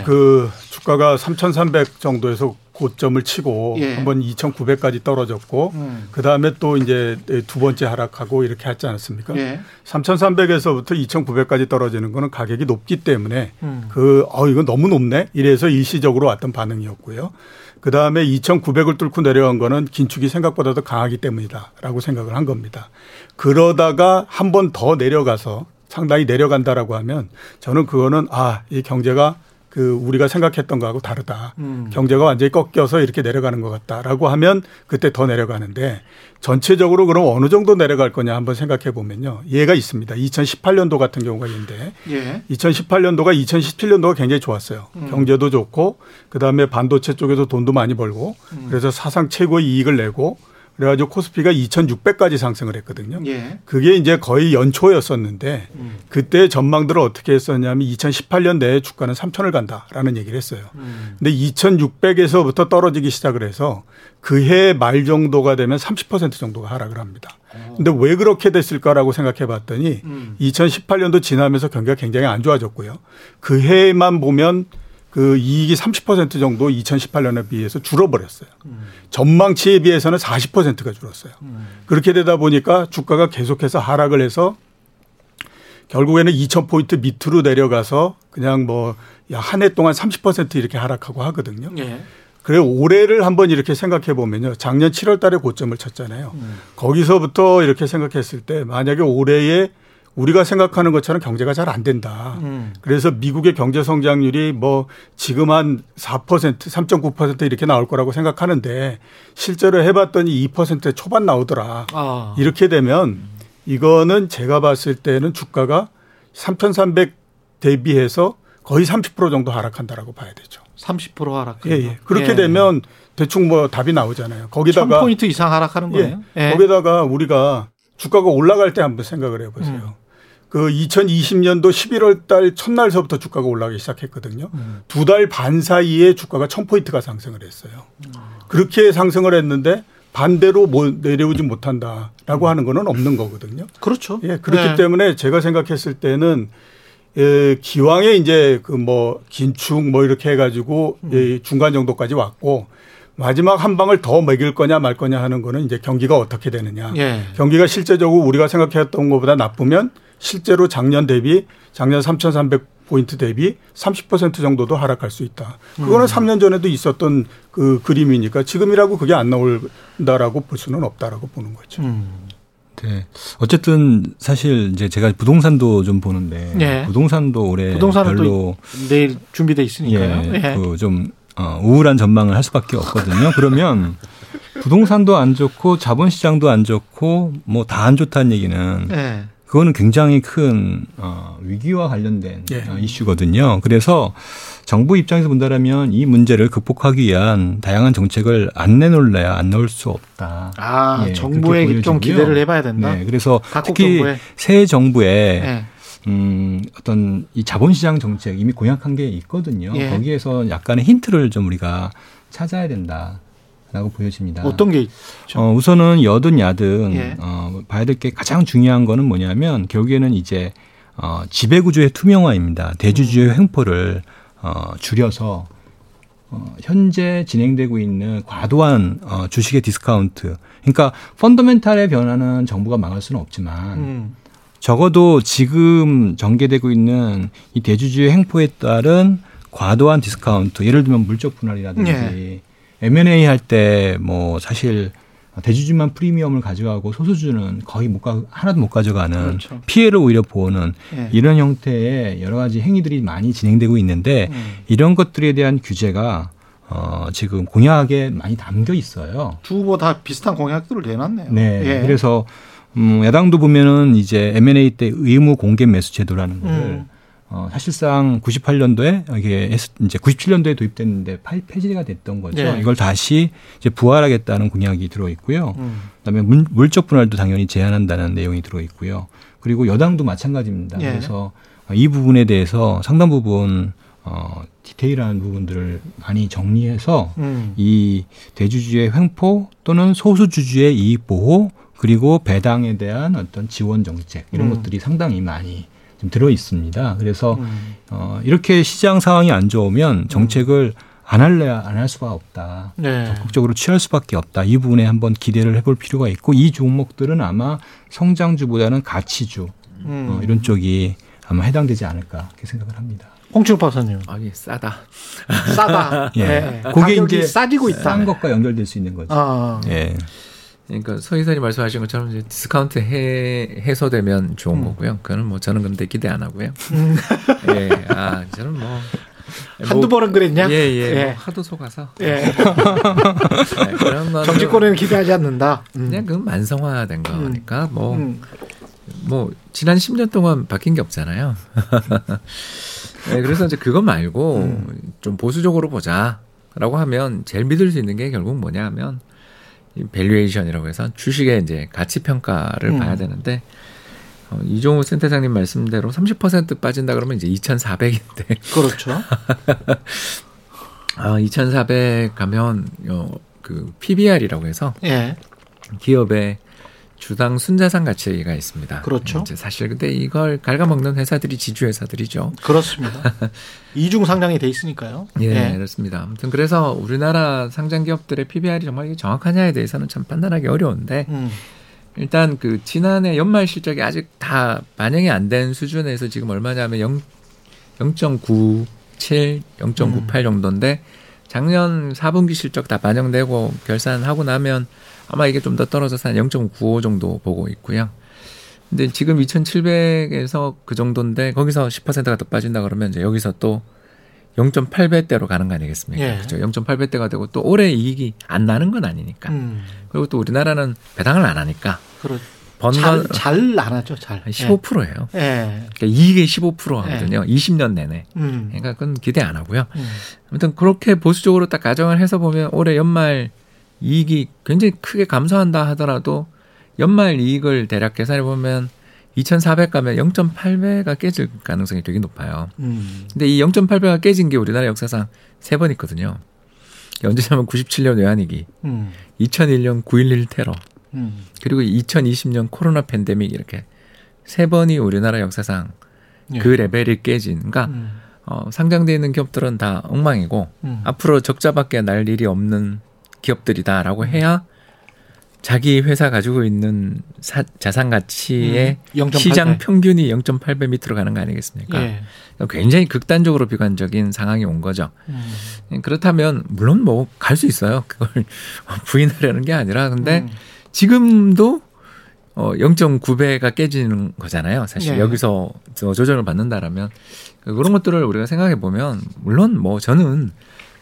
그 주가가 3,300 정도에서 고점을 치고 한번 2,900까지 떨어졌고 그 다음에 또 이제 두 번째 하락하고 이렇게 했지 않았습니까? 3,300에서부터 2,900까지 떨어지는 거는 가격이 높기 때문에 이거 너무 높네 이래서 일시적으로 왔던 반응이었고요. 그 다음에 2,900을 뚫고 내려간 거는 긴축이 생각보다 더 강하기 때문이다라고 생각을 한 겁니다. 그러다가 한 번 더 내려가서 상당히 내려간다라고 하면 저는 그거는 이 경제가 우리가 생각했던 거하고 다르다. 경제가 완전히 꺾여서 이렇게 내려가는 것 같다라고 하면 그때 더 내려가는데 전체적으로 그럼 어느 정도 내려갈 거냐 한번 생각해 보면요. 예가 있습니다. 2018년도 같은 경우가 있는데 2018년도가 2017년도가 굉장히 좋았어요. 경제도 좋고 그다음에 반도체 쪽에서 돈도 많이 벌고 그래서 사상 최고의 이익을 내고 그래가지고 코스피가 2,600까지 상승을 했거든요. 그게 이제 거의 연초였었는데 그때 전망들을 어떻게 했었냐면 2018년 내에 주가는 3,000을 간다라는 얘기를 했어요. 근데 2,600에서부터 떨어지기 시작을 해서 그해 말 정도가 되면 30% 정도가 하락을 합니다. 근데 왜 그렇게 됐을까라고 생각해 봤더니 2018년도 지나면서 경기가 굉장히 안 좋아졌고요. 그 해만 보면 그 이익이 30% 정도 2018년에 비해서 줄어버렸어요. 전망치에 비해서는 40%가 줄었어요. 그렇게 되다 보니까 주가가 계속해서 하락을 해서 결국에는 2000포인트 밑으로 내려가서 그냥 한 해 동안 30% 이렇게 하락하고 하거든요. 그래 올해를 한번 이렇게 생각해 보면요. 작년 7월 달에 고점을 쳤잖아요. 거기서부터 이렇게 생각했을 때 만약에 올해에 우리가 생각하는 것처럼 경제가 잘 안 된다. 그래서 미국의 경제 성장률이 지금 한 4%, 3.9% 이렇게 나올 거라고 생각하는데 실제로 해봤더니 2% 초반 나오더라. 이렇게 되면 이거는 제가 봤을 때는 주가가 3,300 대비해서 거의 30% 정도 하락한다라고 봐야 되죠. 30% 하락한다. 예. 그렇게 되면 대충 답이 나오잖아요. 거기다가 1,000포인트 이상 하락하는 거예요. 예. 거기다가 우리가 주가가 올라갈 때 한번 생각을 해보세요. 그 2020년도 11월 달 첫날서부터 주가가 올라가기 시작했거든요. 두 달 반 사이에 주가가 1,000포인트가 상승을 했어요. 그렇게 상승을 했는데 반대로 내려오지 못한다라고 하는 건 없는 거거든요. 그렇죠. 예, 그렇기 때문에 제가 생각했을 때는 기왕에 이제 긴축 이렇게 해가지고 중간 정도까지 왔고 마지막 한 방을 더 먹일 거냐 말 거냐 하는 거는 이제 경기가 어떻게 되느냐. 경기가 실제적으로 우리가 생각했던 것보다 나쁘면 실제로 작년 3,300포인트 대비 30% 정도도 하락할 수 있다. 그거는 3년 전에도 있었던 그 그림이니까 지금이라고 그게 안 나온다라고 볼 수는 없다라고 보는 거죠. 네. 어쨌든 사실 이제 제가 부동산도 좀 보는데 부동산도 올해 부동산은 별로 내일 준비돼 있으니까요. 그 좀 우울한 전망을 할 수밖에 없거든요. 그러면 부동산도 안 좋고 자본시장도 안 좋고 다 안 좋다는 얘기는 그거는 굉장히 큰 위기와 관련된 이슈거든요. 그래서 정부 입장에서 본다면 이 문제를 극복하기 위한 다양한 정책을 안 내놓을래야 안 넣을 수 없다. 정부에 좀 기대를 해봐야 된다. 네, 그래서 특히 새 정부에 어떤 이 자본시장 정책 이미 공약한 게 있거든요. 거기에서 약간의 힌트를 좀 우리가 찾아야 된다라고 보여집니다. 어떤 게 있죠? 우선은 여든 야든 봐야 될 게 가장 중요한 거는 뭐냐면 결국에는 이제 지배구조의 투명화입니다. 대주주의 횡포를 줄여서 현재 진행되고 있는 과도한 주식의 디스카운트. 그러니까 펀더멘탈의 변화는 정부가 막을 수는 없지만 적어도 지금 전개되고 있는 이 대주주의 횡포에 따른 과도한 디스카운트, 예를 들면 물적 분할이라든지 M&A 할 때 사실 대주주만 프리미엄을 가져가고 소수주는 거의 하나도 못 가져가는 피해를 오히려 보는 이런 형태의 여러 가지 행위들이 많이 진행되고 있는데 이런 것들에 대한 규제가 지금 공약에 많이 담겨 있어요. 두 후보 다 비슷한 공약들을 내놨네요. 네, 그래서 야당도 보면은 이제 M&A 때 의무 공개 매수 제도라는 거를 사실상 98년도에 이제 97년도에 도입됐는데 폐지가 됐던 거죠. 이걸 다시 이제 부활하겠다는 공약이 들어 있고요. 그다음에 물적 분할도 당연히 제한한다는 내용이 들어 있고요. 그리고 여당도 마찬가지입니다. 예. 그래서 이 부분에 대해서 상당 부분 디테일한 부분들을 많이 정리해서 이 대주주의 횡포 또는 소수주주의 이익 보호 그리고 배당에 대한 어떤 지원 정책 이런 것들이 상당히 많이 좀 들어 있습니다. 그래서 이렇게 시장 상황이 안 좋으면 정책을 안 할래야 안 할 수가 없다. 네. 적극적으로 취할 수밖에 없다. 이 부분에 한번 기대를 해볼 필요가 있고 이 종목들은 아마 성장주보다는 가치주 이런 쪽이 아마 해당되지 않을까 이렇게 생각을 합니다. 홍춘욱 박사님. 아니 싸다. 예. 네. 그게 이제 싸지고 있다. 싼 것과 연결될 수 있는 거죠. 예. 그러니까 서 이사님 말씀하신 것처럼 이제 디스카운트 해소되면 좋은 거고요. 그거는 뭐 저는 근데 기대 안 하고요. 예. 아 저는 뭐. 한두 번은 그랬냐? 예. 뭐 하도 속아서. 예. 네, 정치권에는 기대하지 않는다. 그냥 그건 만성화된 거니까 뭐 지난 10년 동안 바뀐 게 없잖아요. 네, 그래서 이제 그거 말고 좀 보수적으로 보자라고 하면 제일 믿을 수 있는 게 결국 뭐냐면 이 밸류에이션이라고 해서 주식의 이제 가치 평가를 봐야 되는데. 이종우 센터장님 말씀대로 30% 빠진다 그러면 이제 2,400인데. 그렇죠. 2,400 가면 그 PBR이라고 해서 예. 기업의 주당 순자산 가치가 있습니다. 그렇죠. 이제 사실 근데 이걸 갉아먹는 회사들이 지주회사들이죠. 그렇습니다. 이중 상장이 돼 있으니까요. 예, 그렇습니다. 아무튼 그래서 우리나라 상장 기업들의 PBR이 정말 정확하냐에 대해서는 참 판단하기 어려운데. 일단 그 지난해 연말 실적이 아직 다 반영이 안 된 수준에서 지금 얼마냐면 0.97, 0.98 정도인데 작년 4분기 실적 다 반영되고 결산하고 나면 아마 이게 좀 더 떨어져서 한 0.95 정도 보고 있고요. 근데 지금 2,700에서 그 정도인데 거기서 10%가 더 빠진다 그러면 이제 여기서 또 0.8배대로 가는 거 아니겠습니까? 예. 그렇죠. 0.8배대가 되고 또 올해 이익이 안 나는 건 아니니까. 그리고 또 우리나라는 배당을 안 하니까. 그렇죠. 잘 안 하죠. 잘. 15%예요. 예. 그러니까 이익의 15% 하거든요. 예. 20년 내내. 그러니까 그건 기대 안 하고요. 아무튼 그렇게 보수적으로 딱 가정을 해서 보면 올해 연말 이익이 굉장히 크게 감소한다 하더라도 연말 이익을 대략 계산해 보면 2,400 가면 0.8배가 깨질 가능성이 되게 높아요. 근데 이 0.8배가 깨진 게 우리나라 역사상 3번 있거든요. 언제냐면 97년 외환위기, 2001년 9.11 테러, 그리고 2020년 코로나 팬데믹 이렇게 3번이 우리나라 역사상 그 레벨이 깨진. 그러니까 상장되어 있는 기업들은 다 엉망이고 앞으로 적자밖에 날 일이 없는 기업들이다라고 해야 자기 회사 가지고 있는 자산 가치의 시장 평균이 0.8배 밑으로 가는 거 아니겠습니까? 예. 굉장히 극단적으로 비관적인 상황이 온 거죠. 그렇다면 물론 뭐 갈 수 있어요. 그걸 부인하려는 게 아니라 근데 지금도 0.9배가 깨지는 거잖아요. 사실 예. 여기서 조정을 받는다라면 그런 것들을 우리가 생각해 보면 물론 뭐 저는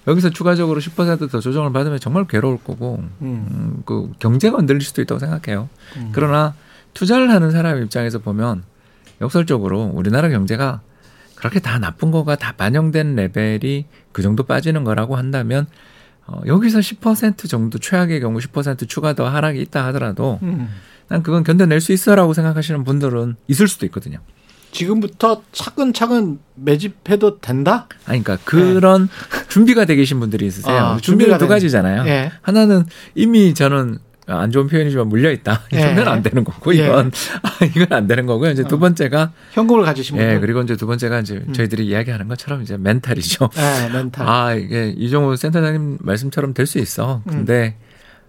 여기서 추가적으로 10% 더 조정을 받으면 정말 괴로울 거고 그 경제가 흔들릴 수도 있다고 생각해요. 그러나 투자를 하는 사람 입장에서 보면 역설적으로 우리나라 경제가 그렇게 다 나쁜 거가 다 반영된 레벨이 그 정도 빠지는 거라고 한다면 여기서 10% 정도 최악의 경우 10% 추가 더 하락이 있다 하더라도 난 그건 견뎌낼 수 있어라고 생각하시는 분들은 있을 수도 있거든요. 지금부터 차근차근 매집해도 된다? 아니, 그러니까 그런 준비가 되 계신 분들이 있으세요. 준비가 두 가지잖아요. 예. 하나는 이미 저는 안 좋은 표현이지만 물려있다. 예. 이건 안 되는 거고, 이건. 예. 이건 안 되는 거고요. 이제 두 번째가. 현금을 가지신 분들. 예, 그리고 이제 두 번째가 이제 저희들이 이야기하는 것처럼 이제 멘탈이죠. 예, 멘탈. 이게 이종우 센터장님 말씀처럼 될 수 있어. 근데,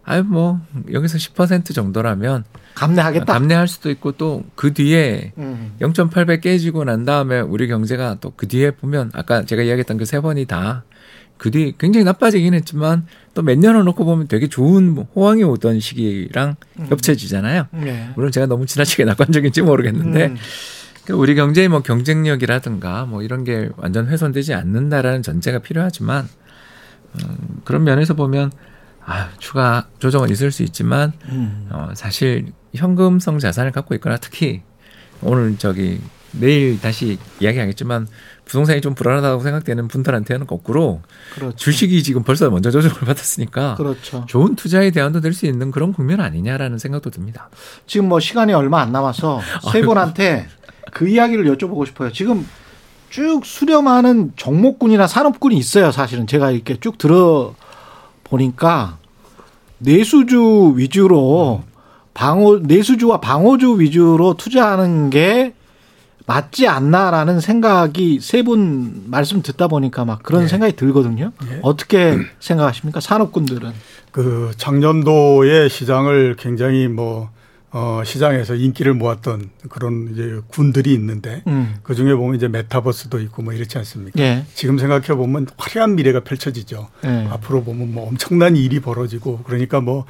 여기서 10% 정도라면. 감내하겠다. 감내할 수도 있고 또 그 뒤에 0.8배 깨지고 난 다음에 우리 경제가 또 그 뒤에 보면 아까 제가 이야기했던 그 세 번이 다 그 뒤 굉장히 나빠지긴 했지만 또 몇 년을 놓고 보면 되게 좋은 호황이 오던 시기랑 겹쳐지잖아요. 네. 물론 제가 너무 지나치게 낙관적인지 모르겠는데 우리 경제의 뭐 경쟁력이라든가 뭐 이런 게 완전 훼손되지 않는다라는 전제가 필요하지만 그런 면에서 보면 추가 조정은 있을 수 있지만 사실 현금성 자산을 갖고 있거나 특히 오늘 내일 다시 이야기하겠지만 부동산이 좀 불안하다고 생각되는 분들한테는 거꾸로 그렇죠. 주식이 지금 벌써 먼저 조정을 받았으니까 그렇죠. 좋은 투자의 대안도 될 수 있는 그런 국면 아니냐라는 생각도 듭니다. 지금 뭐 시간이 얼마 안 남아서 세 분한테 그 이야기를 여쭤보고 싶어요. 지금 쭉 수렴하는 종목군이나 산업군이 있어요. 사실은 제가 이렇게 쭉 들어보니까 내수주 위주로 내수주와 방어주 위주로 투자하는 게 맞지 않나라는 생각이 세 분 말씀 듣다 보니까 막 그런 네. 생각이 들거든요. 네. 어떻게 생각하십니까? 산업군들은. 그 작년도에 시장을 굉장히 시장에서 인기를 모았던 그런 이제 군들이 있는데 그 중에 보면 이제 메타버스도 있고 뭐 이렇지 않습니까? 예. 지금 생각해 보면 화려한 미래가 펼쳐지죠. 예. 앞으로 보면 뭐 엄청난 일이 벌어지고 그러니까 뭐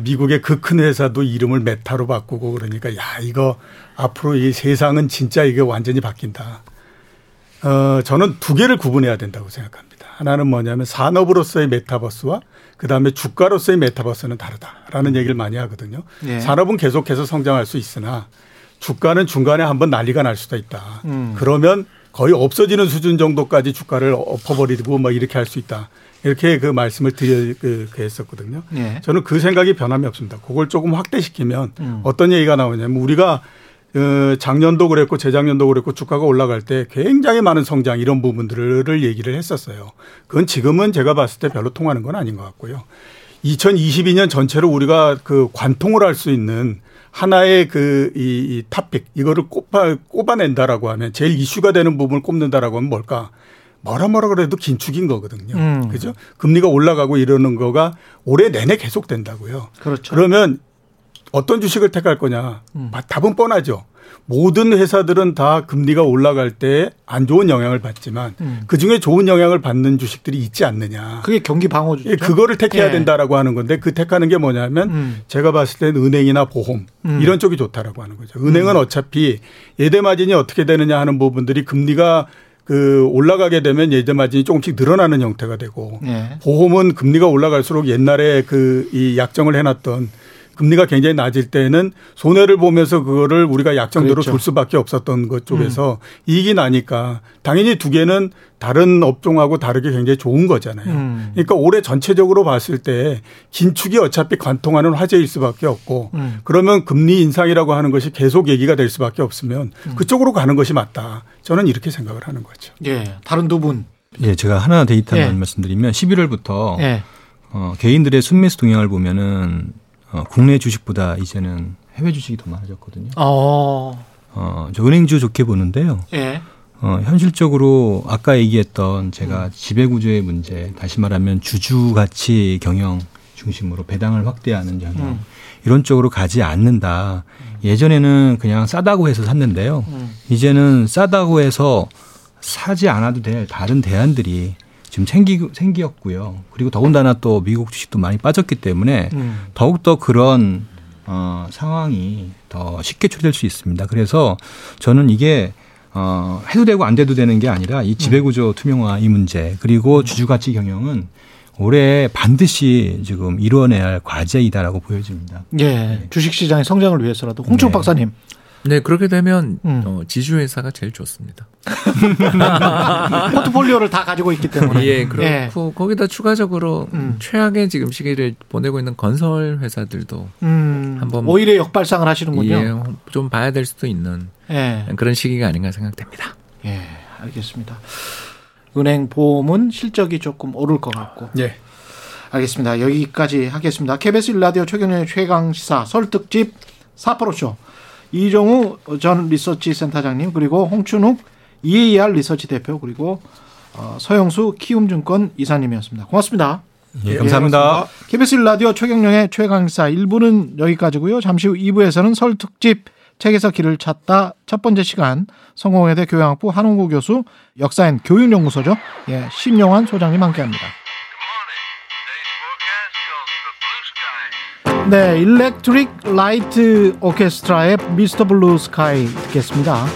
미국의 그 큰 회사도 이름을 메타로 바꾸고 그러니까 야 이거 앞으로 이 세상은 진짜 이게 완전히 바뀐다. 저는 두 개를 구분해야 된다고 생각합니다. 하나는 뭐냐면 산업으로서의 메타버스와 그다음에 주가로서의 메타버스는 다르다라는 얘기를 많이 하거든요. 네. 산업은 계속해서 성장할 수 있으나 주가는 중간에 한번 난리가 날 수도 있다. 그러면 거의 없어지는 수준 정도까지 주가를 엎어버리고 막 이렇게 할 수 있다. 이렇게 그 말씀을 드렸었거든요. 네. 저는 그 생각이 변함이 없습니다. 그걸 조금 확대시키면 어떤 얘기가 나오냐면 우리가 작년도 그랬고 재작년도 그랬고 주가가 올라갈 때 굉장히 많은 성장 이런 부분들을 얘기를 했었어요. 그건 지금은 제가 봤을 때 별로 통하는 건 아닌 것 같고요. 2022년 전체로 우리가 그 관통을 할 수 있는 하나의 그 이 탑픽 이거를 꼽아낸다라고 하면 제일 이슈가 되는 부분을 꼽는다라고 하면 뭘까? 뭐라 그래도 긴축인 거거든요. 그죠? 금리가 올라가고 이러는 거가 올해 내내 계속 된다고요. 그렇죠. 그러면 어떤 주식을 택할 거냐? 답은 뻔하죠. 모든 회사들은 다 금리가 올라갈 때 안 좋은 영향을 받지만 그중에 좋은 영향을 받는 주식들이 있지 않느냐. 그게 경기 방어주죠. 예, 그거를 택해야 된다라고 하는 건데 그 택하는 게 뭐냐면 제가 봤을 때는 은행이나 보험 이런 쪽이 좋다라고 하는 거죠. 은행은 어차피 예대마진이 어떻게 되느냐 하는 부분들이 금리가 그 올라가게 되면 예대마진이 조금씩 늘어나는 형태가 되고 보험은 금리가 올라갈수록 옛날에 그 이 약정을 해놨던 금리가 굉장히 낮을 때는 손해를 보면서 그거를 우리가 약정대로 그렇죠. 둘 수밖에 없었던 것 쪽에서 이익이 나니까 당연히 두 개는 다른 업종하고 다르게 굉장히 좋은 거잖아요. 그러니까 올해 전체적으로 봤을 때 긴축이 어차피 관통하는 화제일 수밖에 없고 그러면 금리 인상이라고 하는 것이 계속 얘기가 될 수밖에 없으면 그쪽으로 가는 것이 맞다. 저는 이렇게 생각을 하는 거죠. 예, 다른 두 분. 예, 제가 하나 데이터만 말씀드리면 11월부터 개인들의 순매수 동향을 보면은 국내 주식보다 이제는 해외 주식이 더 많아졌거든요. 저 은행주 좋게 보는데요. 예. 현실적으로 아까 얘기했던 제가 지배구조의 문제, 다시 말하면 주주가치 경영 중심으로 배당을 확대하는 경영 이런 쪽으로 가지 않는다. 예전에는 그냥 싸다고 해서 샀는데요. 이제는 싸다고 해서 사지 않아도 될 다른 대안들이 지금 생겼고요. 그리고 더군다나 또 미국 주식도 많이 빠졌기 때문에 더욱더 그런 상황이 더 쉽게 처리될 수 있습니다. 그래서 저는 이게 해도 되고 안 돼도 되는 게 아니라 이 지배구조 투명화 이 문제 그리고 주주가치 경영은 올해 반드시 지금 이뤄내야 할 과제이다라고 보여집니다. 예, 네. 주식시장의 성장을 위해서라도 홍춘욱 박사님. 네, 그렇게 되면 지주회사가 제일 좋습니다. 포트폴리오를 다 가지고 있기 때문에. 예, 그렇고 거기다 추가적으로 최악의 지금 시기를 보내고 있는 건설 회사들도 한번 오히려 역발상을 하시는군요. 예, 좀 봐야 될 수도 있는 그런 시기가 아닌가 생각됩니다. 예, 알겠습니다. 은행 보험은 실적이 조금 오를 것 같고. 예, 알겠습니다. 여기까지 하겠습니다. KBS 1라디오 최경영의 최강시사 설득집 4%쇼. 이종우 전 리서치 센터장님 그리고 홍춘욱 EAR 리서치 대표 그리고 서영수 키움증권 이사님이었습니다. 고맙습니다. 예, 감사합니다. 예, 고맙습니다. KBS 1라디오 최경영의 최강시사 1부는 여기까지고요. 잠시 후 2부에서는 설 특집 책에서 길을 찾다 첫 번째 시간 성공회대 교양학부 한옥구 교수 역사인 교육연구소죠. 예, 신용환 소장님 함께합니다. 네, 일렉트릭 라이트 오케스트라의 미스터 블루 스카이 듣겠습니다.